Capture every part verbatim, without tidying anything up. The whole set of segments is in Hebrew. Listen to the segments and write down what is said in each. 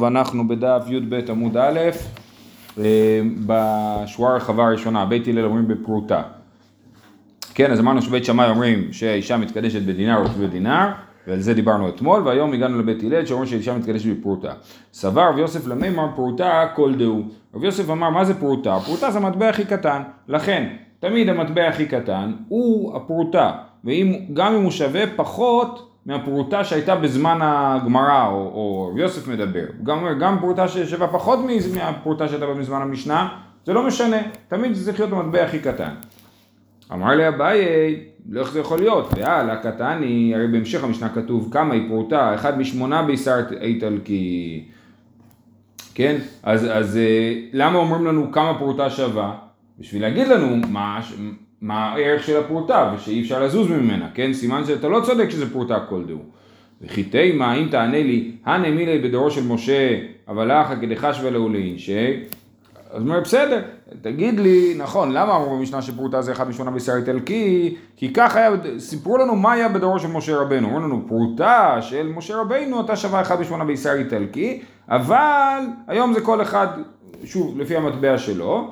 ואנחנו בדף י' ב' עמוד א', בשורה הרחבה הראשונה, בית הלל אומרים בפרוטה. כן, אז אמרנו שבית שמאי אומרים שהאישה מתקדשת בדינר ובדינר, ועל זה דיברנו אתמול, והיום הגענו לבית הלל שאומרים שהאישה מתקדשת בפרוטה. סבר רב יוסף למימר פרוטה כל דהו. רב יוסף אמר, מה זה פרוטה? פרוטה זה המטבע הכי קטן, לכן תמיד המטבע הכי קטן הוא הפרוטה, וגם אם הוא שווה פחות מהפרוטה שהייתה בזמן הגמרא, או, או יוסף מדבר, גם, גם פרוטה ששווה פחות מהפרוטה שהייתה בזמן המשנה, זה לא משנה, תמיד זה צריך להיות המטבע הכי קטן. אמר לי אביי, לא איך זה יכול להיות, יאללה, קטן היא, הרי בהמשך המשנה כתוב כמה היא פרוטה, אחד משמונה בישר איטלקי, כן, אז, אז למה אומרים לנו כמה פרוטה שווה? בשביל להגיד לנו מה... מה הערך של הפרוטה, ושאי אפשר לזוז ממנה, כן? סימן שאתה לא צודק שזה פרוטה כל דהו. וחיטי מה, אם תענה לי, הנה מילי בדורו של משה, אבל לך כדך שווה לו לאינשי, אז אומר, בסדר, תגיד לי, נכון, למה אמרו במשנה שפרוטה זה אחד משונה בישר איטלקי? כי כך היה, סיפרו לנו מה היה בדורו של משה רבנו, אמרו לנו, פרוטה של משה רבנו, אתה שווה אחד משונה בישר איטלקי, אבל היום זה כל אחד, שוב, לפי המטבע שלו,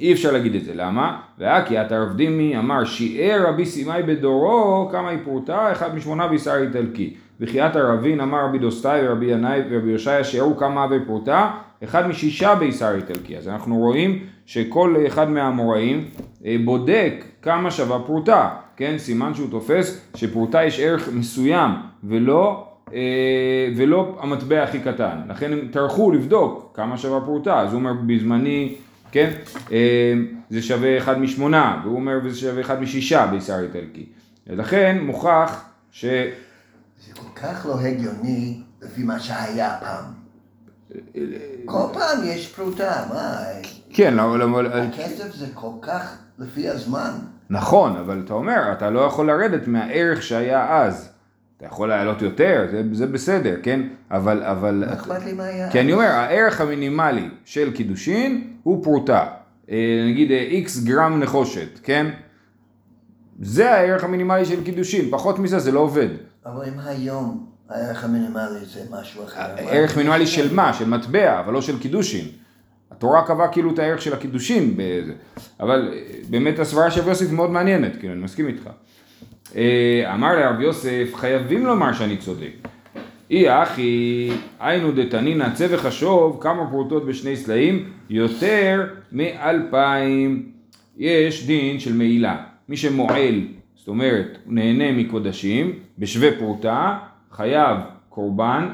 אי אפשר להגיד את זה, למה? והכי התרבדימי אמר שיער רבי סימאי בדורו כמה היא פרוטה, אחד משמונה בישר איטלקי. וחיית הרבין אמר רבי דוסטאי ורבי ינאי ורבי יושעיה שיערו כמה היא פרוטה, אחד משישה בישר איטלקי. אז אנחנו רואים שכל אחד מהאמוראים בודק כמה שווה פרוטה, כן? סימן שהוא תופס שפרוטה יש ערך מסוים ולא, ולא המטבע הכי קטן. לכן הם תרחו לבדוק כמה שווה פרוטה, אז הוא אומר בזמני... כן? זה שווה אחד משמונה, והוא אומר וזה שווה אחד משישה בישר איטלקי. ולכן מוכח ש... זה כל כך לא הגיוני לפי מה שהיה פעם. כל פעם יש פרוטה, מה? כן, אבל... הכסף זה כל כך לפי הזמן. נכון, אבל אתה אומר, אתה לא יכול לרדת מהערך שהיה אז. אתה יכול להעלות יותר, זה, זה בסדר, כן? אבל, אבל... מה אכפת לי מה היה? כי אני אומר, הערך המינימלי של קידושין הוא פרוטה. נגיד, X גרם נחושת, כן? זה הערך המינימלי של קידושין, פחות מזה זה לא עובד. אבל אם היום הערך המינימלי זה משהו אחר... הערך מינימלי של מה? של מטבע, אבל לא של קידושין. התורה קבעה כאילו את הערך של הקידושין באיזה... אבל באמת הסברה של יוסף מאוד מעניינת, כאילו, אני מסכים איתך. אמר לרב יוסף, חייבים לומר שאני צודק. אי אחי, היינו דתנינא צא וחשוב, כמה פרוטות בשני סלעים, יותר מאלפיים. יש דין של מעילה. מי שמועל, זאת אומרת, נהנה מקודשים, בשווה פרוטה, חייב קורבן,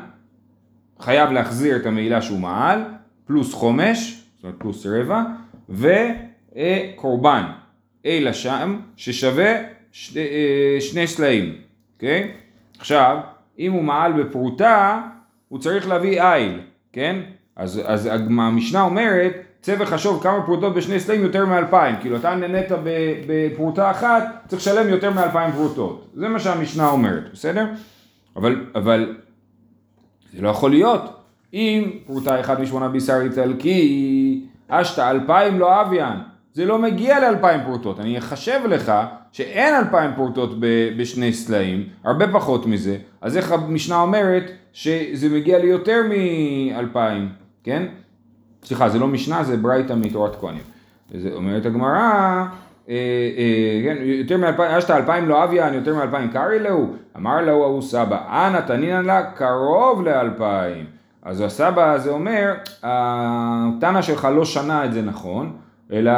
חייב להחזיר את המעילה שהוא מעל, פלוס חומש, זאת אומרת פלוס רבע, וקורבן, אל השם, ששווה שני, שני סלעים, אוקיי? Okay? עכשיו, אם הוא מעל בפרוטה, הוא צריך להביא איל, כן? אז, אז המשנה אומרת, צא וחשוב כמה פרוטות בשני סלעים יותר מאלפיים, כאילו אתה נהנית בפרוטה אחת, צריך לשלם יותר מאלפיים פרוטות. זה מה שהמשנה אומרת, בסדר? אבל, אבל, זה לא יכול להיות. אם פרוטה אחד משמונה בישר איטלקי, אשתה אלפיים לא אביאן, זה לא מגיע לאלפיים פרוטות. אני אחשב לך שאין אלפיים פרוטות בשני סלעים, הרבה פחות מזה. אז איך המשנה אומרת שזה מגיע ליותר מאלפיים, כן? סליחה, זה לא משנה, זה ברייתא מתורת כהנים. זה אומרת הגמרא, יותר מאלפיים, אשת אלפיים לא אביאן, יותר מאלפיים קרי להו, אמר להו ההוא סבא, אנא תנינן לה קרוב לאלפיים. אז הסבא הזה אומר, התנא שלך לא שנה את זה נכון, אלא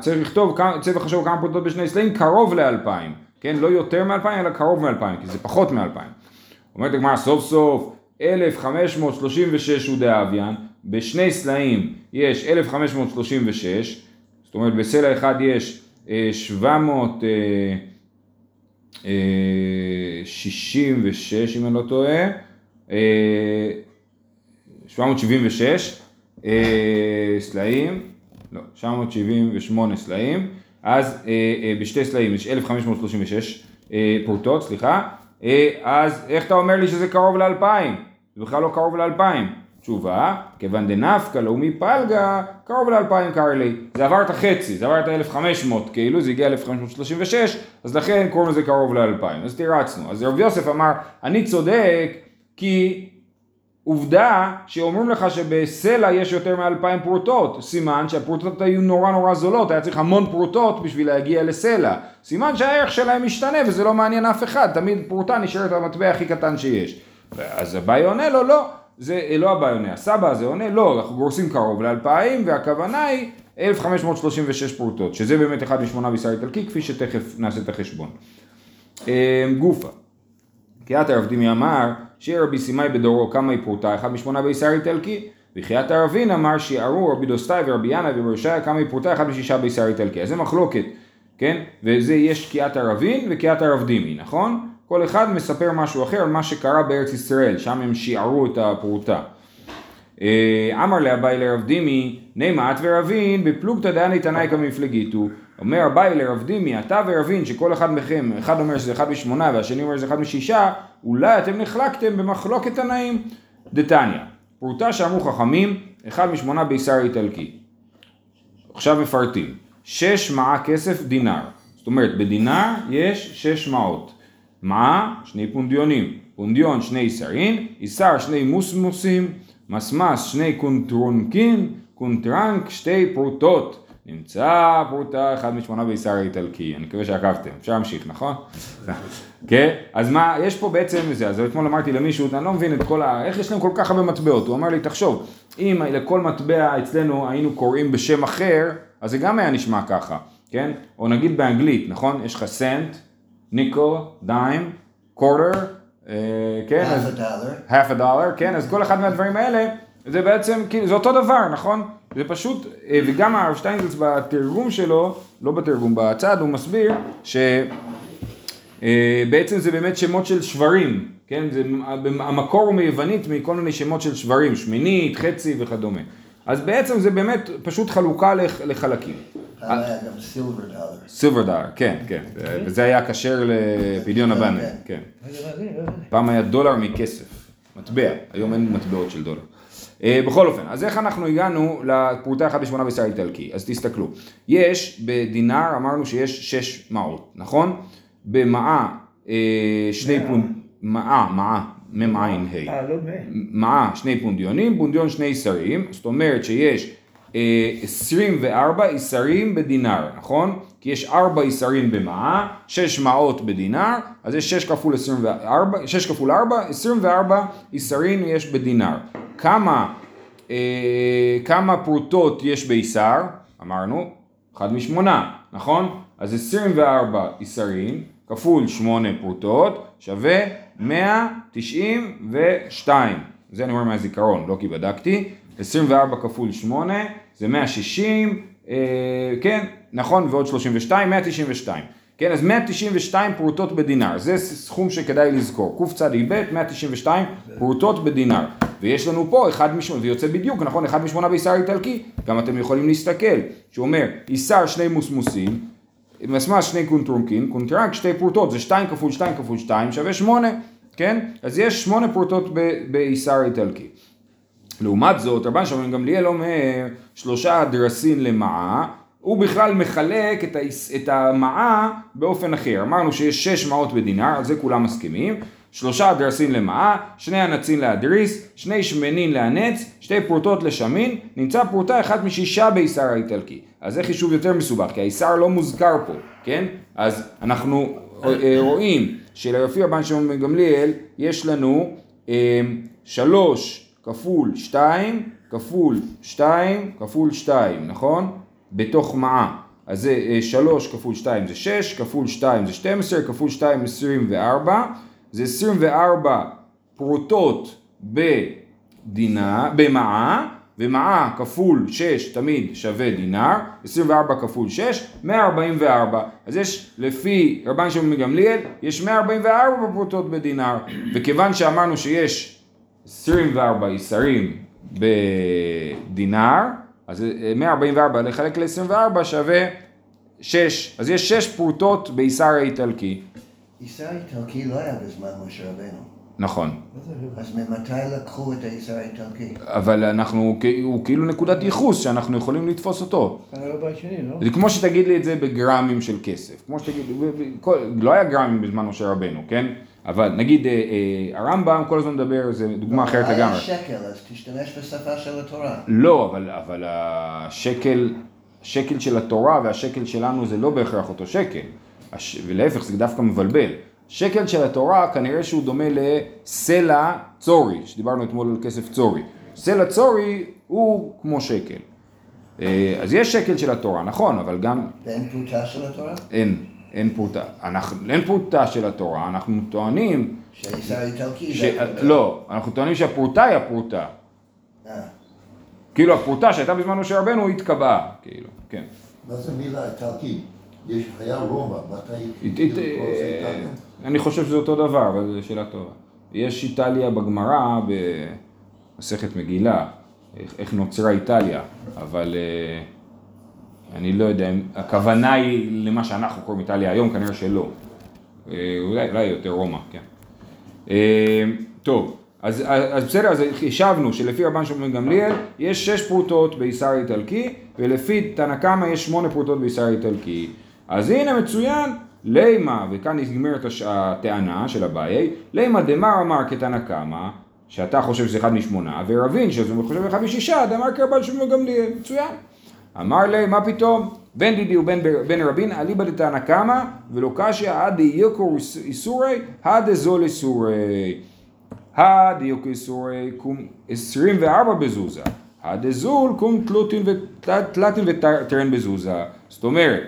צריך לכתוב, צא וחשוב כמה פרוטות בשני סלעים, קרוב לאלפיים, כן? לא יותר מאלפיים, אלא קרוב מאלפיים, כי זה פחות מאלפיים. אומרת הגמרא, סוף סוף, אלף חמש מאות שלושים ושש הוא דאביאן, בשני סלעים יש אלף חמש מאות שלושים ושש, זאת אומרת בסלע אחד יש שבע מאות שישים ושש, אם אני לא טועה, שבע מאות שבעים ושש, סלעים, לא, תשע מאות שבעים ושמונה סלעים, אז אה, אה, בשתי סלעים יש אלף חמש מאות שלושים ושש אה, פרוטות, סליחה, אה, אז איך אתה אומר לי שזה קרוב לאלפיים? זה בכלל לא קרוב לאלפיים. תשובה, כיוון דנפקא לאומי פלגה, קרוב לאלפיים קרלי. זה עבר את החצי, זה עבר את אלף חמש מאות, כאילו זה הגיע אלף חמש מאות שלושים ושש, אז לכן קוראים לזה קרוב לאלפיים. אז תירצנו. אז רב יוסף אמר, אני צודק, כי עובדה שאומרים לך שבסלע יש יותר מאלפיים פרוטות, סימן שהפרוטות היו נורא נורא זולות, היה צריך המון פרוטות בשביל להגיע לסלע, סימן שהערך שלהם משתנה וזה לא מעניין אף אחד, תמיד פרוטה נשארת המטבע הכי קטן שיש. אז הבאי עונה לו, לא, זה לא הבאי עונה, הסבא הזה עונה, לא, אנחנו גורסים קרוב לאלפיים והכוונה היא אלף חמש מאות שלושים ושש פרוטות, שזה באמת אחד משמונה בישר איטלקי, כפי שתכף נעשה את החשבון. גופה, חיית הרבדימי אמר שרבי סימאי בדורו כמה היא פרוטה, אחד משמונה בישר איטלקי, וחיית הרבין אמר שיערו רבי דוסטאי ורבי ינאי וברשאי כמה היא פרוטה, אחד משישה בישר איטלקי. אז זה מחלוקת, כן? וזה יש חיית הרבין וחיית הרבדימי, נכון? כל אחד מספר משהו אחר, מה שקרה בארץ ישראל, שם הם שיערו את הפרוטה. אמר לאביי לרבדימי, נימה את ורבין בפלוגתא דאני תנאי כמפלגיתו. אומר אביי לרבדימי, אתה ורבין שכל אחד מכם, אחד אומר שזה אחד משמונה והשני אומר שזה אחד משישה, אולי אתם נחלקתם במחלוקת תנאים. דתניא, פרוטה שאמרו חכמים, אחד משמונה בישר איטלקי. עכשיו מפרטים, שש מעה כסף דינר, זאת אומרת בדינר יש שש מעות, מעה שני פונדיונים, פונדיון שני איסרין, איסר שני מוסמוסים, מסמס שני קונטרונקין, קונטרנק שתי פרוטות. נמצא פרוטה אחד משמונה בישר איטלקי. אני מקווה שעקבתם, אפשר להמשיך, נכון? כן? אז מה, יש פה בעצם זה, אז אתמול אמרתי למישהו, אני לא מבין את כל ה... איך יש להם כל כך הרבה מטבעות? הוא אמר לי, תחשוב, אם לכל מטבע אצלנו היינו קוראים בשם אחר, אז זה גם היה נשמע ככה, כן? או נגיד באנגלית, נכון? יש לך סנט, ניקל, דיים, קורטר, כן, half אז, a dollar. half a dollar, כן, אז כל אחד מהדברים האלה, זה בעצם, זה אותו דבר, נכון? זה פשוט, וגם הרב שטיינזלץ בתרגום שלו, לא בתרגום, בצד, הוא מסביר שבעצם זה באמת שמות של שברים, כן? זה, המקור הוא מיוונית מכל מיני שמות של שברים, שמינית, חצי וכדומה. אז בעצם זה באמת פשוט חלוקה לחלקים. פעם היה גם סילבר דולר. סילבר דולר, כן, כן. וזה היה קשר לפדיון הבנה, כן. פעם היה דולר מכסף, מטבע. היום אין מטבעות של דולר. בכל אופן, אז איך אנחנו הגענו לפרוטה אחת בשמונה בישר איטלקי? אז תסתכלו. יש בדינר, אמרנו שיש שש מעות, נכון? במעה, שני פונד... מעה, מעה. ממעין היי. מעה, שני פונדיונים, פונדיון שני איסרים, זאת אומרת שיש עשרים וארבע איסרים בדינר, נכון? כי יש ארבע איסרים במעה, שש מעות בדינר, אז יש שש כפול עשרים וארבע, שש כפול ארבע, עשרים וארבע איסרים יש בדינר. כמה, אה, כמה פרוטות יש באיסר? אמרנו, אחד משמונה, נכון? אז עשרים וארבע איסרים, כפול שמונה פרוטות, שווה מאה תשעים ושתיים. זה אני אומר מהזיכרון, לא כי בדקתי. עשרים וארבע כפול שמונה, זה מאה שישים, אה, כן, נכון, ועוד שלושים ושתיים, מאה תשעים ושתיים. כן, אז מאה תשעים ושתיים פרוטות בדינר, זה סכום שכדאי לזכור. קוף צדי ב' מאה תשעים ושתיים פרוטות בדינר. ויש לנו פה אחד משמונה, ויוצא בדיוק, נכון, אחד משמונה בישר איטלקי, גם אתם יכולים להסתכל, שאומר, איסר שני מוסמוסים, מסמס שני קונטרונקין, קונטרנק שתי פרוטות, זה שתיים כפול שתיים כפול שתיים שווה שמונה, כן? אז יש שמונה פרוטות באיסר איטלקי. לעומת זאת, רבן שמעון גמליאל אומר שלושה דרסין למעה, הוא בכלל מחלק את, האיס, את המעה באופן אחר. אמרנו שיש שש מעות בדינר, על זה כולם מסכימים. שלושה דרסין למעה, שני הנצין להדריס, שני שמנין להנץ, שתי פרוטות לשמין, נמצא פרוטה אחת משישה באיסר האיטלקי. אז זה חישוב יותר מסובך, כי האיסר לא מוזכר פה, כן? אז אנחנו רואים שלרפי רבן שמעון גמליאל יש לנו שלוש כפול שתיים כפול שתיים כפול שתיים, נכון? בתוך מעה. אז זה שלוש כפול שתיים זה שש, כפול שתיים זה שתים עשרה, כפול שתיים עשרים וארבע, זה עשרים וארבע פרוטות בדינה, במאה, ומאה כפול שש תמיד שווה דינר, עשרים וארבע כפול שש, מאה ארבעים וארבע. אז יש, לפי רבן שמעון גמליאל, יש מאה ארבעים וארבע פרוטות בדינר, וכיוון שאמרנו שיש עשרים וארבע איסרים בדינר, אז מאה ארבעים וארבע לחלק ל-עשרים וארבע שווה שש, אז יש שש פרוטות באיסר האיטלקי. איסר איטלקי לא היה בזמן משה רבנו. נכון. אז ממתי לקחו את האיסר האיטלקי? אבל אנחנו, הוא כאילו נקודת ייחוס שאנחנו יכולים לתפוס אותו. כאן לא בית שני, לא? זה כמו שתגיד לי את זה בגרמים של כסף. כמו שתגיד, לא היה גרמים בזמן משה רבנו, כן? אבל נגיד הרמב"ם כל הזמן מדבר, זה דוגמה אחרת לגמרי. היה שקל, אז תשתמש בשפה של התורה. לא, אבל השקל של התורה והשקל שלנו זה לא בהכרח אותו שקל. ולהפך, זה דווקא מבלבל. שקל של התורה כנראה שהוא דומה לסלע צורי, שדיברנו אתמול על כסף צורי. סלע צורי הוא כמו שקל. אז יש שקל של התורה, נכון, אבל גם... ואין פרוטה של התורה? אין. אין פרוטה, אנחנו, אין פרוטה של התורה, אנחנו טוענים... שהישר איטלקי... ש... לא, אנחנו טוענים שהפרוטה היא הפרוטה. אה. כאילו הפרוטה שהייתה בזמן משה רבנו היא התקבעה, כאילו, כן. מה זה מילה איטלקי? יש חיה רומא, מתי... אני חושב שזה אותו דבר, אבל זו שאלה טובה. יש איטליה בגמרא, במסכת מגילה, איך נוצרה איטליה, אבל... אני לא יודע, הכוונה היא למה שאנחנו קוראים איטליה היום, כנראה שלא. אולי יותר רומא, כן. טוב, אז בסדר, אז השבנו שלפי רבן שמעון גמליאל, יש שש פרוטות בישר איטלקי, ולפי תנא קמא יש שמונה פרוטות בישר איטלקי. אז הנה מצוין, לימה, וכאן נגמרת הטענה של אביי, לימה דמר אמר כתנא קמא, שאתה חושב שזה אחד משמונה, ורבין שזה חושב אחד משישה, דמר כרבן שמעון גמליאל, מצוין. אמר לי, מה פתאום? בן דידי ובן רבין, אליבא דתנא קמא, ולא קשיא, הא דיוקר איסורי, הא דזול איסורי. הא דיוקר איסורי, קום עשרים וארבע בזוזה. הא דזול, קום תלתין וטרן בזוזה. זאת אומרת,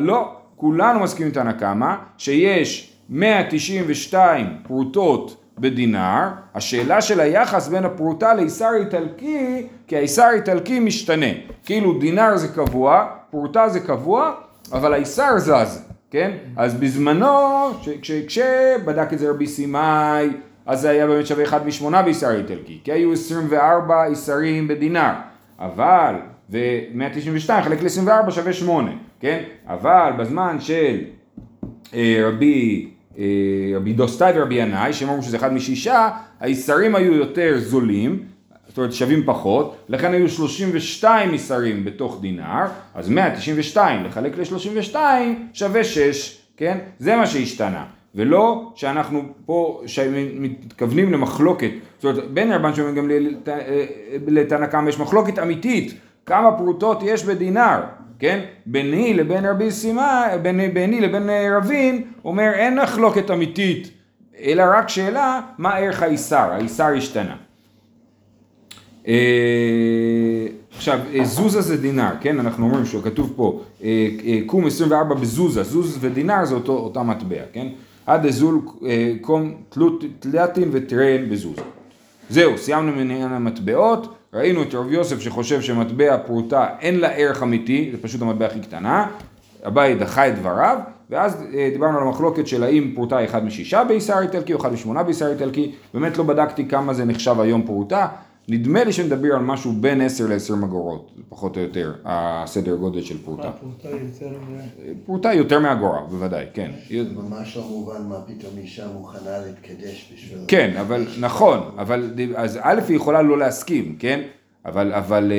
לא, כולנו מסכימים לתנא קמא, שיש מאה תשעים ושתיים פרוטות בדינר, השאלה של היחס בין הפרוטה לאיסר איטלקי, כי האיסר איטלקי משתנה. כאילו דינר זה קבוע, פרוטה זה קבוע, אבל האיסר זז, כן? אז בזמנו, כשבדק את זה רבי סימאי, אז זה היה באמת שווה אחד משמונה באיסר איטלקי, כי היו עשרים וארבע איסרים בדינר, אבל, ו-מאה תשעים ושתיים חלק ל-עשרים וארבע שווה שמונה, כן? אבל בזמן של אה, רבי... רבי דוסטאי ורבי ינאי, שהם אמרו שזה אחד משישה, האיסרים היו יותר זולים, זאת אומרת שווים פחות, לכן היו שלושים ושתיים איסרים בתוך דינר, אז מאה תשעים ושתיים לחלק ל-שלושים ושתיים שווה שש, כן? זה מה שהשתנה, ולא שאנחנו פה מתכוונים למחלוקת, זאת אומרת בין רבן שמעון גמליאל לתנא קמא יש מחלוקת אמיתית, כמה פרוטות יש בדינר, כן? ביני לבין רבי סימא, ביני, ביני לבין רבין, אומר אין מחלוקת אמיתית, אלא רק שאלה מה ערך האיסר, האיסר השתנה. אה, עכשיו, זוזה זה דינר, כן? אנחנו אומרים שכתוב פה, אה, אה, קום עשרים וארבע בזוזה, זוז ודינר זה אותו, אותה מטבע, כן? עד הזול אה, קום תלות, תלתין וטרן בזוזה. זהו, סיימנו מעניין המטבעות, ראינו את רב יוסף שחושב שמטבע פרוטה אין לה ערך אמיתי, זה פשוט המטבע הכי קטנה, אביי דחה את דבריו, ואז דיברנו על המחלוקת של האם פרוטה אחד משישה בישר איטלקי או אחד משמונה בישר איטלקי, באמת לא בדקתי כמה זה נחשב היום פרוטה, נדמה לי שנדבר על משהו בין עשר ל-עשרים אגורות, פחות או יותר, הסדר גודל של פרוטה. פרוטה יותר מה? פרוטה יותר מהאגורה, בוודאי, כן. ממש לא מובן מה פתאום אישה מוכנה להתקדש בשביל... כן, אבל נכון, אבל אז א' היא יכולה לא להסכים, כן? אבל, אבל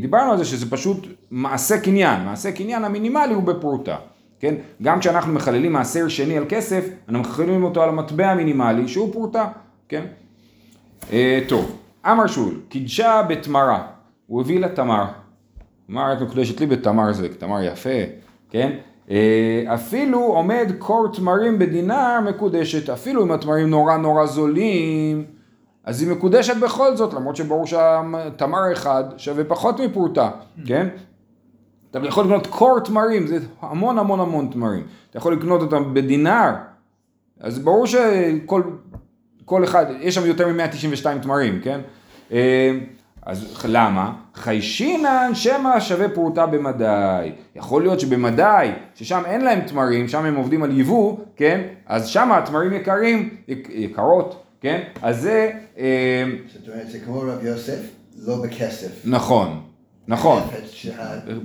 דיברנו על זה שזה פשוט מעשה קניין, מעשה קניין המינימלי הוא בפרוטה, כן? גם כשאנחנו מחללים מעשר שני על כסף, אנחנו מחללים אותו על המטבע המינימלי שהוא פרוטה, כן? טוב. אמר שול, קידשה בתמרה, הוא הביא לה תמר, אמר את מקודשת לי בתמר זה, תמר יפה, כן? אפילו עומד קור תמרים בדינר מקודשת, אפילו אם התמרים נורא נורא זולים, אז היא מקודשת בכל זאת, למרות שברור שהתמר אחד שווה פחות מפרוטה, כן? אתה יכול לקנות קור תמרים, זה המון המון המון תמרים, אתה יכול לקנות אותם בדינר, אז ברור שכל... כל אחד, יש שם יותר מ-מאה תשעים ושתיים תמרים, כן? אז למה? חיישינן שמה שווה פרוטה במדי. יכול להיות שבמדי, ששם אין להם תמרים, שם הם עובדים על ייבוא, כן? אז שם התמרים יקרים, יקרות, כן? אז זה... זאת אומרת, זה כמו רב יוסף, לא בכסף. נכון, נכון.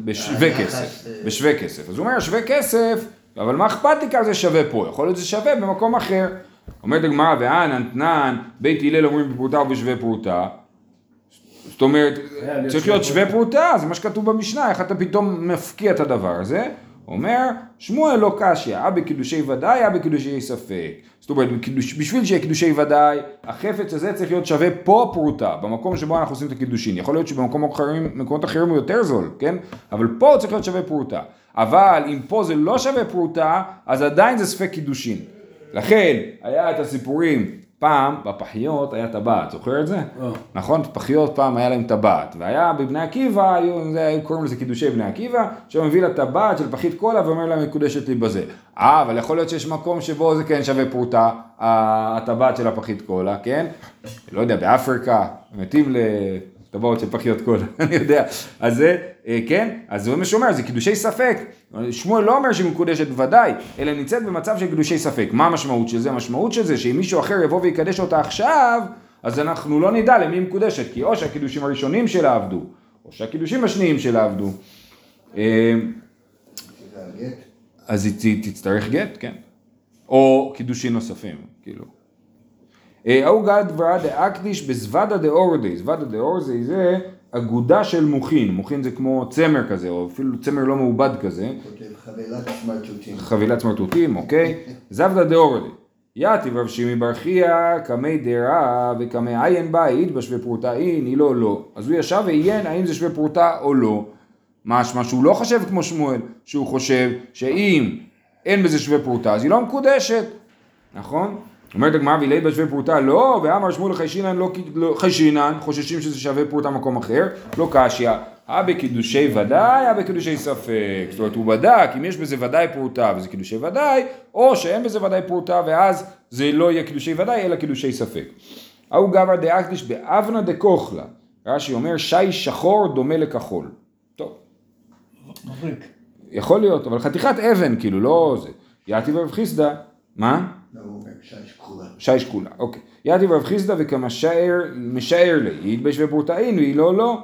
בשווה כסף, בשווה כסף. אז הוא אומר, שווה כסף, אבל מה אכפת לי כאן זה שווה פה? יכול להיות זה שווה במקום אחר. אומרת הגמרא, ואנן, תנן, בית הלל אומרים בפרוטה ובשווה פרוטה. זאת אומרת, צריך להיות שווה פרוטה, זה מה שכתוב במשנה, איך אתה פתאום מפקיע את הדבר הזה. אומר, שמואל לא קשיא, אה בקידושי ודאי, אה בקידושי ספק. זאת אומרת, בשביל שיהיה קידושי ודאי, החפץ הזה צריך להיות שווה פה פרוטה, במקום שבו אנחנו עושים את הקידושין. יכול להיות שבמקומות אחרים הוא יותר זול, כן? אבל פה צריך להיות שווה פרוטה. אבל אם פה זה לא שווה פרוטה, אז עדיין זה ספק קידושין. לכן, היה את הסיפורים, פעם בפחיות היה טבעת, זוכר את זה? נכון, בפחיות פעם היה להם טבעת, והיה בבני עקיבא, היו, זה, היו קוראים לזה קידושי בני עקיבא, שהוא מביא לטבעת של פחית קולה ואומר להם מקודשת לי בזה. אה, אבל יכול להיות שיש מקום שבו זה כן שווה פרוטה, הטבעת של הפחית קולה, כן? לא יודע, באפריקה, מתאים לטבעות של פחיות קולה, אני יודע. אז זה, כן? אז זה משומר, זה קידושי ספק. שמואל לא אומר שמקודשת ודאי, אלא נמצאת במצב של קידושי ספק. מה המשמעות של זה? המשמעות של זה שאם מישהו אחר יבוא ויקדש אותה עכשיו, אז אנחנו לא נדע למי מקודשת, כי או שהקידושים הראשונים שלה עבדו, או שהקידושים השניים שלה עבדו. אז היא תצטרך גט, כן. או קידושים נוספים, כאילו. אהו גד ורד אקדיש בזוודה דאורדי, זוודה דאורדי זה אגודה של מוכין, מוכין זה כמו צמר כזה, או אפילו צמר לא מעובד כזה. חבילת סמרטוטים. חבילת סמרטוטים, אוקיי. זוודה דאורדי. יעתי רב שימי בר חייא, קמי דירה וקמי עין בית, בשווה פרוטה אין, היא לא, לא. אז הוא ישב ועיין האם זה שווה פרוטה או לא. משמע שהוא לא חושב כמו שמואל, שהוא חושב שאם אין בזה שווה פרוטה, אז היא לא מקודשת. נכון? אומרת הגמרא וילד בשווה פרוטה, לא, ואמר שמואל חיישינן, לא, לא, חיישינן, חוששים שזה שווה פרוטה מקום אחר, לא קשיא, אה בקידושי ודאי, אה בקידושי ספק, זאת אומרת הוא בדק, אם יש בזה ודאי פרוטה וזה קידושי ודאי, או שאין בזה ודאי פרוטה ואז זה לא יהיה קידושי ודאי, אלא קידושי ספק. אהו גברא דאקדיש באבנה דקוכלה, רש"י אומר שי שחור דומה לכחול. טוב. מבריק. יכול להיות, אבל חתיכת אבן, כאילו, לא זה. יעתי ורב חיסדא, מה? שי שקולה, אוקיי. יעתי ורב חיסדא וכמשער לי, היא בשווה פרוטה אין והיא לא לא.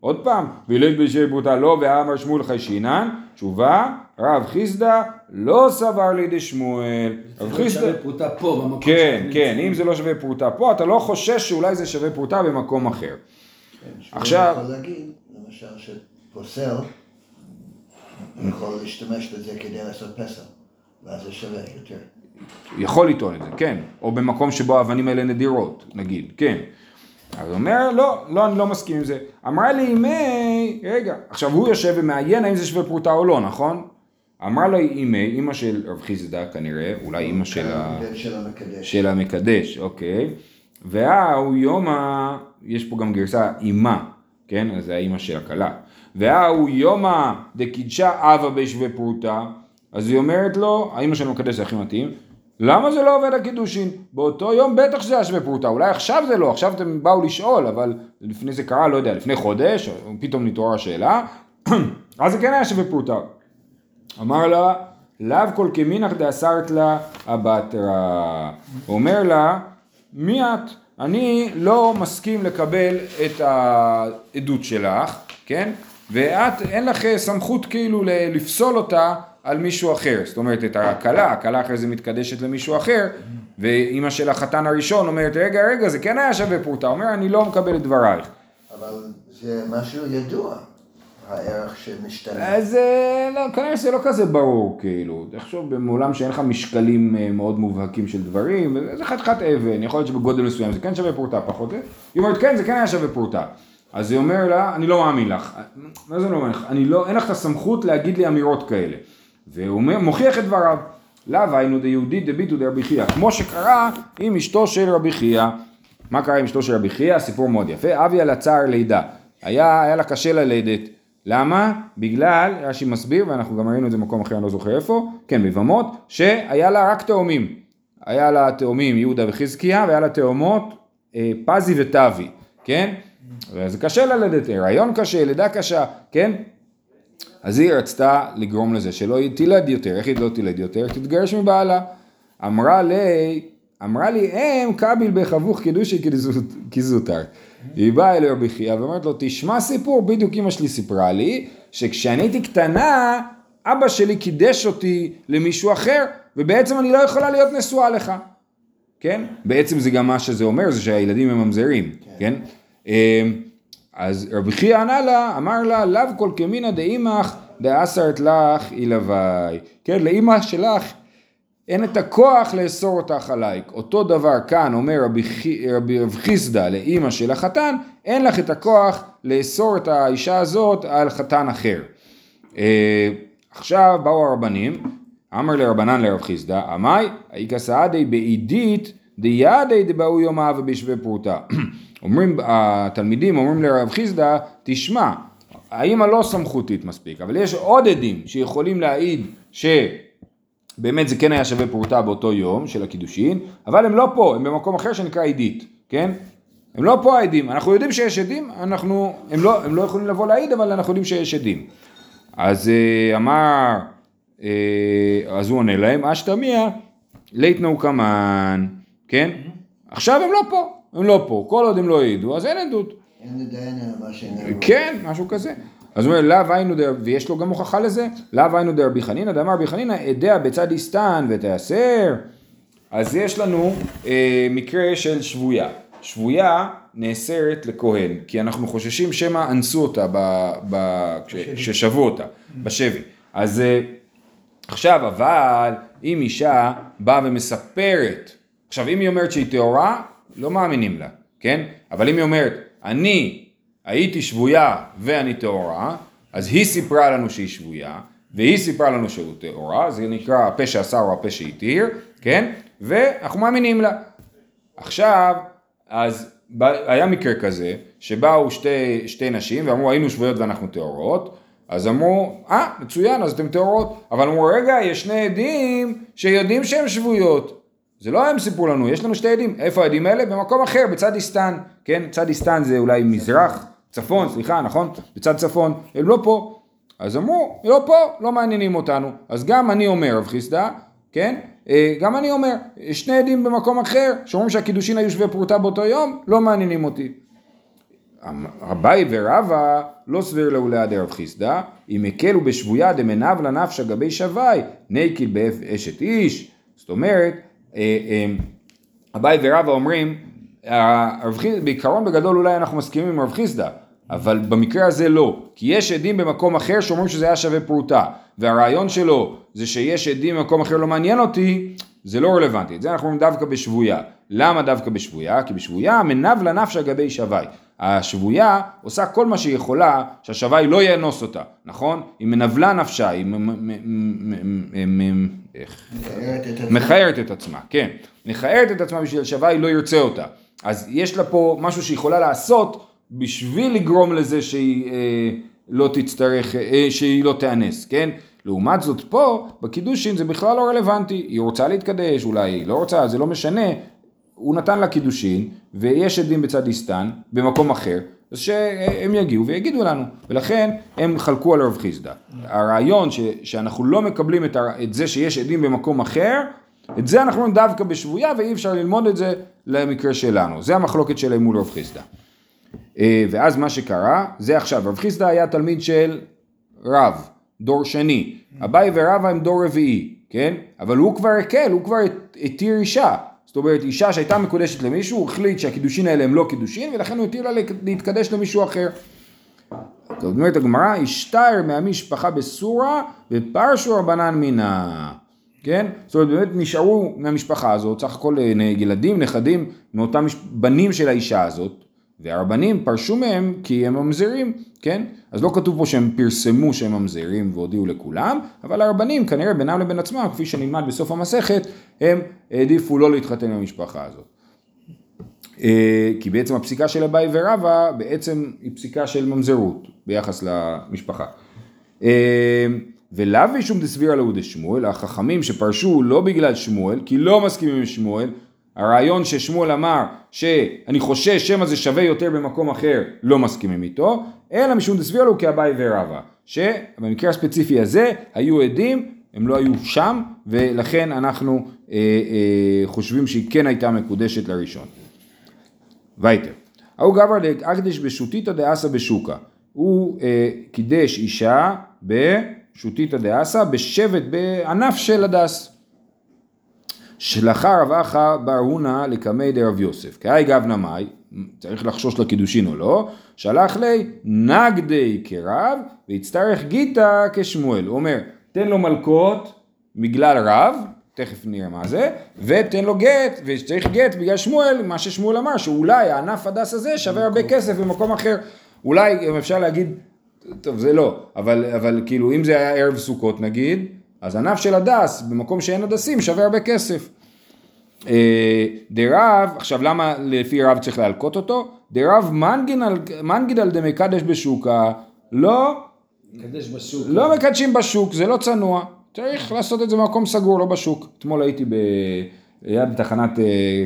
עוד פעם, והיא בשווה פרוטה לא ואמר שמואל חיישינן, תשובה, רב חיסדא לא סבר לידי שמואל. רב חיסדא שווה פרוטה פה במקום. כן, כן, אם זה לא שווה פרוטה פה, אתה לא חושש שאולי זה שווה פרוטה במקום אחר. עכשיו, אני יכול להגיד, למשל שפוסל, אני יכול להשתמש בזה כדי לעשות פסל, ואז זה שווה יותר. יכול לטעון את זה, כן, או במקום שבו האבנים האלה נדירות, נגיד, כן. אז הוא אומר, לא, לא, אני לא מסכים עם זה. אמרה לי, אימי, רגע, עכשיו הוא יושב ומעיין האם זה שווה פרוטה או לא, נכון? אמרה לי, אימי, אימא של רב חיסדא כנראה, אולי אימא של, ה... של, המקדש. של המקדש, אוקיי. והאו יומא, יש פה גם גרסה אימא, כן? אז זה האימא של הכלה. והאו יומא דקידשה אבא בשווה פרוטה, אז היא אומרת לו, האימא של המקדש זה הכי מתאים, למה זה לא עובד הקידושין? באותו יום בטח שזה השווה פרוטה, אולי עכשיו זה לא, עכשיו אתם באו לשאול, אבל לפני זה קרה, לא יודע, לפני חודש, פתאום נתעוררה השאלה, אז זה כן היה שווה פרוטה. אמר לה, לאו כל כמינך דאסרת לה הבטרה. הוא אומר לה, מי את? אני לא מסכים לקבל את העדות שלך, כן? ואת, אין לך סמכות כאילו לפסול אותה, על מישהו אחר, זאת אומרת את ההקלה, ההקלה אחרי זה מתקדשת למישהו אחר, ואמא של החתן הראשון אומרת, רגע, רגע, זה כן היה שווה פרוטה, אומר, אני לא מקבל את דברייך. אבל זה משהו ידוע, הערך שמשתנה. אז לא, כנראה שזה לא כזה ברור, כאילו, תחשוב במעולם שאין לך משקלים מאוד מובהקים של דברים, זה חתיכת אבן, יכול להיות שבגודל מסוים זה כן שווה פרוטה, פחות, היא אומרת, כן, זה כן היה שווה פרוטה. אז היא אומר לה, אני לא מאמין לך, מה זה לא מאמין לך? אני לא, אין לך את הסמכות להגיד לי אמירות כאלה. והוא מוכיח את דבריו, לאו היינו דיהודית דביטו דרבי חייא, כמו שקרה עם אשתו של רבי חייא. מה קרה עם אשתו של רבי חייא? סיפור מאוד יפה, אביה לצער לידה, היה, היה לה קשה ללדת, למה? בגלל, רש"י מסביר, ואנחנו גם ראינו את זה במקום אחר, אני לא זוכר איפה, כן, בבמות, שהיה לה רק תאומים, היה לה תאומים יהודה וחזקיה, והיה לה תאומות אה, פזי וטבי, כן? אז קשה ללדת, הרעיון קשה, לידה קשה, כן? אז היא רצתה לגרום לזה שלא תילד יותר, איך היא לא תילד יותר? תתגרש מבעלה. אמרה לי, אמרה לי, אם קביל בחבוך קידושי כזוטר. היא באה אליה רבי חייא ואומרת לו, תשמע סיפור, בדיוק אמא שלי סיפרה לי, שכשאני הייתי קטנה, אבא שלי קידש אותי למישהו אחר, ובעצם אני לא יכולה להיות נשואה לך. כן? בעצם זה גם מה שזה אומר, זה שהילדים הם ממזרים. כן? כן? אז רבי חייא ענה לה, אמר לה, לאו כל כמינא דאימך דאסרת לך אילווי. כן, לאמא שלך אין את הכוח לאסור אותך עלייך. אותו דבר כאן אומר רבי, רבי רב חיסדא לאמא של החתן, אין לך את הכוח לאסור את האישה הזאת על חתן אחר. עכשיו באו הרבנים, אמר לרבנן לרב חיסדא, אמי, איכא סעדי בעידית דיידי דבאו יומא ובשווה פרוטה. אומרים, התלמידים אומרים לרב חיסדא, תשמע, האמא לא סמכותית מספיק, אבל יש עוד עדים שיכולים להעיד ש... באמת זה כן היה שווה פרוטה באותו יום של הקידושין, אבל הם לא פה, הם במקום אחר שנקרא עידית, כן? הם לא פה העדים, אנחנו יודעים שיש עדים, אנחנו, הם, לא, הם לא יכולים לבוא לעיד, אבל אנחנו יודעים שיש עדים. אז אמר, אז הוא עונה להם, אשתמיה, להתנאו כמן, כן? עכשיו הם לא פה, הם לא פה, כל עוד הם לא העידו, אז אין עדות. אין לדיין על מה שאין. כן, משהו כזה. אז הוא אומר, לאו היינו דר, ויש לו גם הוכחה לזה, לאו היינו דר רבי חנינא, דאמר רבי חנינא, עדיה בצד יסתן ותיאסר. אז יש לנו אה, מקרה של שבויה. שבויה נאסרת לכהן, כי אנחנו חוששים שמה אנסו אותה, ב, ב, ששבו אותה בשבי. אז אה, עכשיו, אבל אם אישה באה ומספרת, עכשיו אם היא אומרת שהיא טהורה, לא מאמינים לה, כן? אבל אם היא אומרת, אני... הייתי שבויה ואני טהורה, אז היא סיפרה לנו שהיא שבויה, והיא סיפרה לנו שהוא טהורה, זה נקרא הפה שעשה או הפה שהתיר, כן? ואנחנו מאמינים לה. עכשיו, אז היה מקרה כזה, שבאו שתי, שתי נשים ואמרו, היינו שבויות ואנחנו טהורות, אז אמרו, אה, מצוין, אז אתם טהורות, אבל אמרו, רגע, יש שני עדים שיודעים שהם שבויות. זה לא הם סיפרו לנו, יש לנו שתי עדים. איפה העדים האלה? במקום אחר, בצד יסתן, כן? צד יסתן זה אולי מזרח, צפון, סליחה, נכון? בצד צפון, הם לא פה. אז אמרו, לא פה, לא מעניינים אותנו. אז גם אני אומר, רב חיסדא, כן? גם אני אומר, שני עדים במקום אחר, שאומרים שהקידושין היו שווה פרוטה באותו יום, לא מעניינים אותי. אביי ורבא לא סביר לו לידי רב חיסדא, אם הקלו בשבויה דמנב לנפש גבי שווי, נקיל באשת איש. זאת אומרת, אביי ורבא אומרים, בעיקרון בגדול אולי אנחנו מסכימים עם רב חיסדא, אבל במקרה הזה לא, כי יש עדים במקום אחר שאומרים שזה היה שווה פרוטה, והרעיון שלו זה שיש עדים במקום אחר לא מעניין אותי, זה לא רלוונטי, את זה אנחנו אומרים דווקא בשבויה. למה דווקא בשבויה? כי בשבויה מנב לנפשה גבי שווי, השבויה עושה כל מה שהיא יכולה שהשווי לא יאנוס אותה, נכון? היא מנבלה נפשה, היא מכערת את עצמה, כן, מכערת את עצמה בשביל שהשווי לא ירצה אותה, אז יש לה פה משהו שהיא יכולה לעשות בשביל לגרום לזה שהיא לא תצטרך, שהיא לא תאנס, כן? לעומת זאת פה, בקידושין זה בכלל לא רלוונטי, היא רוצה להתקדש, אולי היא לא רוצה, זה לא משנה, הוא נתן לה קידושין, ויש עדים בצד יסתן, במקום אחר, אז שהם יגיעו ויגידו לנו, ולכן הם חלקו על רב חיסדא. הרעיון ש- שאנחנו לא מקבלים את, ה- את זה שיש עדים במקום אחר, את זה אנחנו דווקא בשבויה, ואי אפשר ללמוד את זה למקרה שלנו. זה המחלוקת שלהם מול רב חיסדא. ואז מה שקרה, זה עכשיו, רב חיסדא היה תלמיד של רב, דור שני, אביי ורבא הם דור רביעי, כן? אבל הוא כבר הקל, הוא כבר התיר אישה, זאת אומרת אישה שהייתה מקודשת למישהו, הוא החליט שהקידושין האלה הם לא קידושין, ולכן הוא התיר לה להתקדש למישהו אחר. זאת אומרת הגמרא, השתער מהמשפחה בסורה, ופרשו רבנן מינה, כן? זאת אומרת באמת נשארו מהמשפחה הזאת, סך הכל ילדים, נכדים, מאותם בנים של האישה הזאת, והרבנים פרשו מהם כי הם ממזרים, כן? אז לא כתוב פה שהם פרסמו שהם ממזרים והודיעו לכולם, אבל הרבנים כנראה בינם לבין עצמם, כפי שנלמד בסוף המסכת, הם העדיפו לא להתחתן עם המשפחה הזאת. כי בעצם הפסיקה של אביי ורבא, בעצם היא פסיקה של ממזרות ביחס למשפחה. ולאו משום דסבירא להו דשמואל, החכמים שפרשו לא בגלל שמואל, כי לא מסכימים עם שמואל, הרעיון ששמואל אמר שאני חושש שמה זה שווה יותר במקום אחר, לא מסכימים איתו, אלא משום דסביר לו כאביי ורבא, שבמקרה הספציפי הזה היו עדים, הם לא היו שם, ולכן אנחנו אה, אה, חושבים שהיא כן הייתה מקודשת לראשון. וייטר. אהו גבר דק אקדש בשוטיתא דאסא בשוקה. הוא אה, קידש אישה בשוטיתא דאסא בשבט בענף של הדס. שלחר רב אחא בר הונא לקמי דרב יוסף. כאי גב נמי, צריך לחשוש לקידושין או לא, שלח לי נגדי כרב, והצטרך גיטה כשמואל. הוא אומר, תן לו מלכות בגלל רב, תכף נראה מה זה, ותן לו גט, וצריך גט בגלל שמואל, מה ששמואל אמר, שאולי הענף הדס הזה שווה הרבה כסף במקום אחר. אולי אפשר להגיד, טוב זה לא, אבל, אבל כאילו אם זה היה ערב סוכות נגיד, אז ענף של הדס, במקום שאין הדסים, שווה הרבה כסף. דרב, עכשיו למה לפי רב צריך להלקות אותו? דרב מנגיד על דמקדש בשוקה, לא, לא מקדשים בשוק, זה לא צנוע. צריך לעשות את זה במקום סגור, לא בשוק. אתמול הייתי ביד בתחנת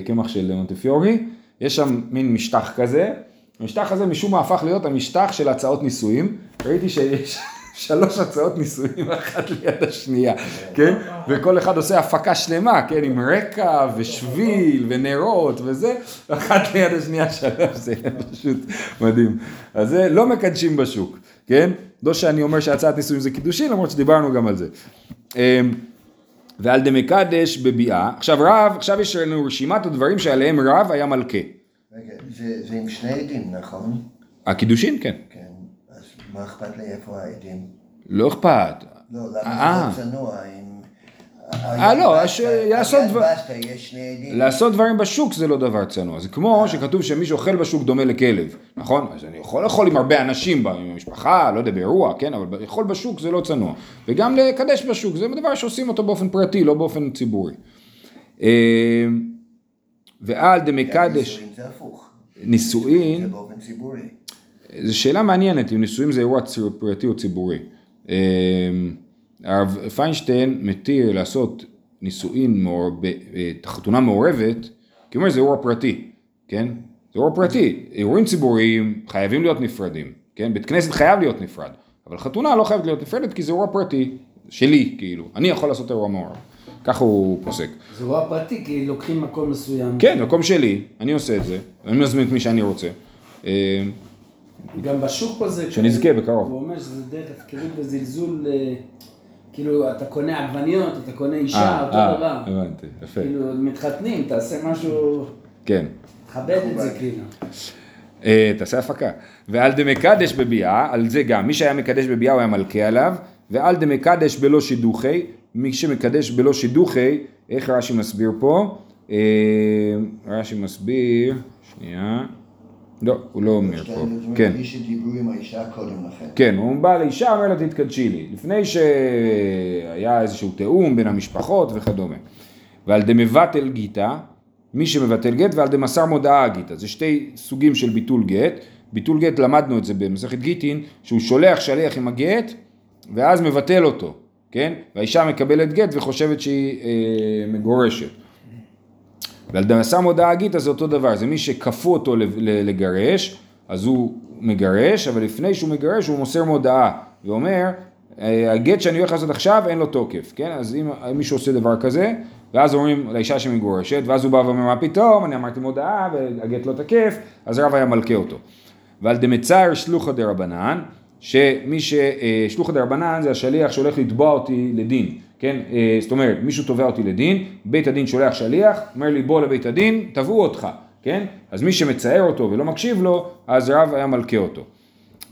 קמח של מונטפיורי, יש שם מין משטח כזה, המשטח הזה משום מה הפך להיות המשטח של הצעות נישואים, ראיתי שיש שלוש הצעות נישואים אחת ליד השנייה, כן? וכל אחד עושה הפקה שלמה, כן? עם רקע ושביל ונרות וזה, אחת ליד השנייה שלוש, זה פשוט מדהים. אז זה לא מקדשים בשוק, כן? לא שאני אומר שהצעת נישואים זה קידושי, למרות שדיברנו גם על זה. ועל דמקדש בביאה, עכשיו רב, עכשיו יש לנו רשימת הדברים שעליהם רב היה מלכה. רגע, זה עם שני עדים, נכון? הקידושין, כן. כן. מה אכפת לי איפה העדים? לא אכפת. לא, למה זה צנוע? אה לא, לעשות דברים בשוק זה לא דבר צנוע. זה כמו שכתוב שמישהו אוכל בשוק דומה לכלב, נכון? אז אני יכול לאכול עם הרבה אנשים, עם המשפחה, לא יודע, באירוע, כן? אבל לאכול בשוק זה לא צנוע. וגם לקדש בשוק, זה דבר שעושים אותו באופן פרטי, לא באופן ציבורי. ועל דמקדש... נישואין זה הפוך. נישואין... זה באופן ציבורי. זו שאלה מעניינת, אם נישואים זה אירוע פרטי או ציבורי. הרב פיינשטיין מתיר לעשות נישואים בחתונה מעורבת, כי אומר זה אירוע פרטי, כן? זה אירוע פרטי, אירועים ציבוריים חייבים להיות נפרדים, כן? בית כנסת חייב להיות נפרד, אבל חתונה לא חייבת להיות נפרדת, כי זה אירוע פרטי שלי, כאילו, אני יכול לעשות אירוע מעורב. ככה הוא פוסק. זה אירוע פרטי, כי לוקחים מקום מסוים. כן, מקום שלי, אני עושה את זה, אני מזמין את מי שאני רוצה. גם בשוק פה זה... שנזכה בקרוב. הוא אומר שזה דרך התקרים וזלזול, כאילו אתה קונה עגבניות, אתה קונה אישה, אותו דבר. הבנתי, יפה. כאילו מתחתנים, תעשה משהו... כן. תכבד את זה כאילו. תעשה הפקה. ועל דמקדש בביאה, על זה גם, מי שהיה מקדש בביאה הוא היה מלכה עליו, ועל דמקדש בלא שידוכי, מי שמקדש בלא שידוכי, איך רש"י מסביר פה? רש"י מסביר, שנייה... לא, הוא לא אומר פה. כן. מי שדיברו עם האישה קודם לכן. כן, הוא בא לאישה, אומר לה תתקדשי לי. לפני שהיה איזשהו תאום בין המשפחות וכדומה. ועל דמבטל גיטה, מי שמבטל גט, ועל דמסר מודעה גיטה. זה שתי סוגים של ביטול גט. ביטול גט, למדנו את זה במסכת גיטין, שהוא שולח שליח עם הגט, ואז מבטל אותו. כן? והאישה מקבלת גט וחושבת שהיא אה, מגורשת. ועל דמסר מודעה גיטה זה אותו דבר, זה מי שכפו אותו לגרש, אז הוא מגרש, אבל לפני שהוא מגרש הוא מוסר מודעה, ואומר, הגט שאני הולך לעשות עכשיו אין לו תוקף, כן? אז אם מישהו עושה דבר כזה, ואז אומרים לאישה שמגורשת, ואז הוא בא ואומר, מה פתאום, אני אמרתי מודעה, והגט לא תקף, אז רב היה מלכה אותו. ועל דמצער שלוחא דרבנן, שמי ששלוחא דרבנן זה השליח שהולך לתבוע אותי לדין, כן, זאת אומרת, מישהו תובע אותי לדין, בית הדין שולח שליח, אומר לי בוא לבית הדין, תבעו אותך, כן? אז מי שמצער אותו ולא מקשיב לו, אז רב היה מלכה אותו.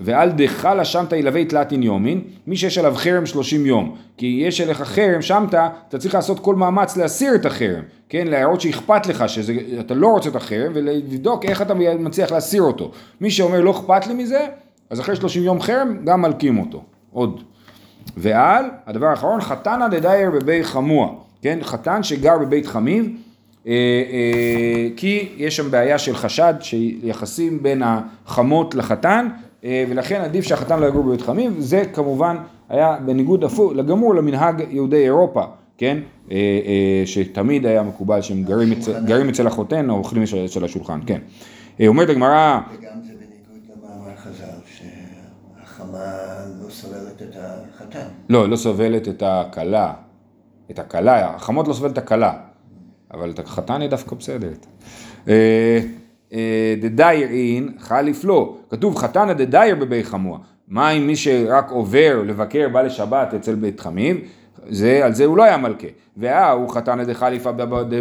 ועל דחלה שמתה ילווה תלתין יומין, מי שיש עליו חרם שלושים יום, כי יש עליך חרם שמתה, אתה צריך לעשות כל מאמץ להסיר את החרם, כן? להראות שאכפת לך, שאתה לא רוצה את החרם, ולבדוק איך אתה מצליח להסיר אותו. מי שאומר לא אכפת לי מזה, אז אחרי שלושים יום חרם, גם מלכים אותו. עוד. ועל, הדבר האחרון, חתנה דדייר בבי חמוע, כן? חתן שגר בבית חמיב, אה, אה, כי יש שם בעיה של חשד, שיחסים בין החמות לחתן, אה, ולכן עדיף שהחתן לא יגור בבית חמיב, זה כמובן היה בניגוד אפוא, לגמור למנהג יהודי אירופה, כן? אה, אה, שתמיד היה מקובל שהם גרים, אצל, גרים אצל החותן, או אוכלים של השולחן, כן? אה, אומרת הגמרא... וגם זה בניגוד למאמר חז"ל, שהחמה... סובלת את החתן. לא, לא סובלת את הקלה. את הקלה, החמות לא סובלת את הקלה. אבל את החתן היא דווקא בסדרת. דדייר אין חליף לא. כתוב חתן הדדייר בבי חמוע. מה אם מי שרק עובר לבקר, בא לשבת אצל בית חמיב, זה, על זה הוא לא היה מלכה. והוא חתן עדי חליפה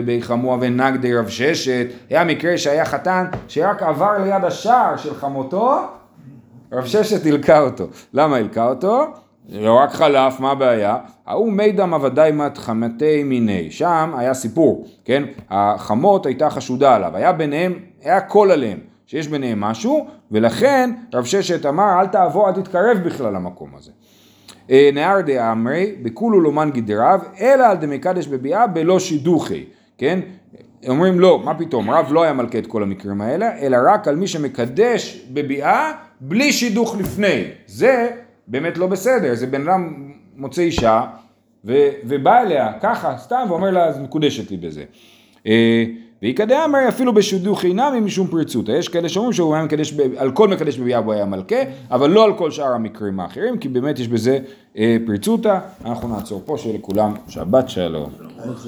בי חמוע ונגדי רב ששת. היה מקרה שהיה חתן שרק עבר ליד השער של חמותו, רב ששת הלכה אותו. למה הלכה אותו? לא רק חלף, מה הבעיה? ההוא מידם עבדי מת חמתי מיני. שם היה סיפור, כן? החמות הייתה חשודה עליו, היה ביניהם, היה קול עליהם, שיש ביניהם משהו, ולכן רב ששת אמר, אל תעבור, אל תתקרב בכלל למקום הזה. נהר דה אמרי, בכולו לא מן גדריו, אלא על דמקדש בביעה בלא שידוכי, כן? אומרים לא, מה פתאום, רב לא היה מלכה את כל המקרים האלה, אלא רק על מי שמקדש בביעה, בלי שידוך לפני. זה באמת לא בסדר, זה בן אדם מוצא אישה, ו- ובא אליה ככה, סתם, ואומר לה, אז מקודשת לי בזה. והיא כדי אמרי, אפילו בשידוך אינם, משום פריצות. יש כאלה שאומרים שהוא היה מקדש, ב- על כל מקדש בביעה הוא היה מלכה, אבל לא על כל שאר המקרים האחרים, כי באמת יש בזה אה, פריצותה. אנחנו נעצור פה, שלכולם שבת שלום.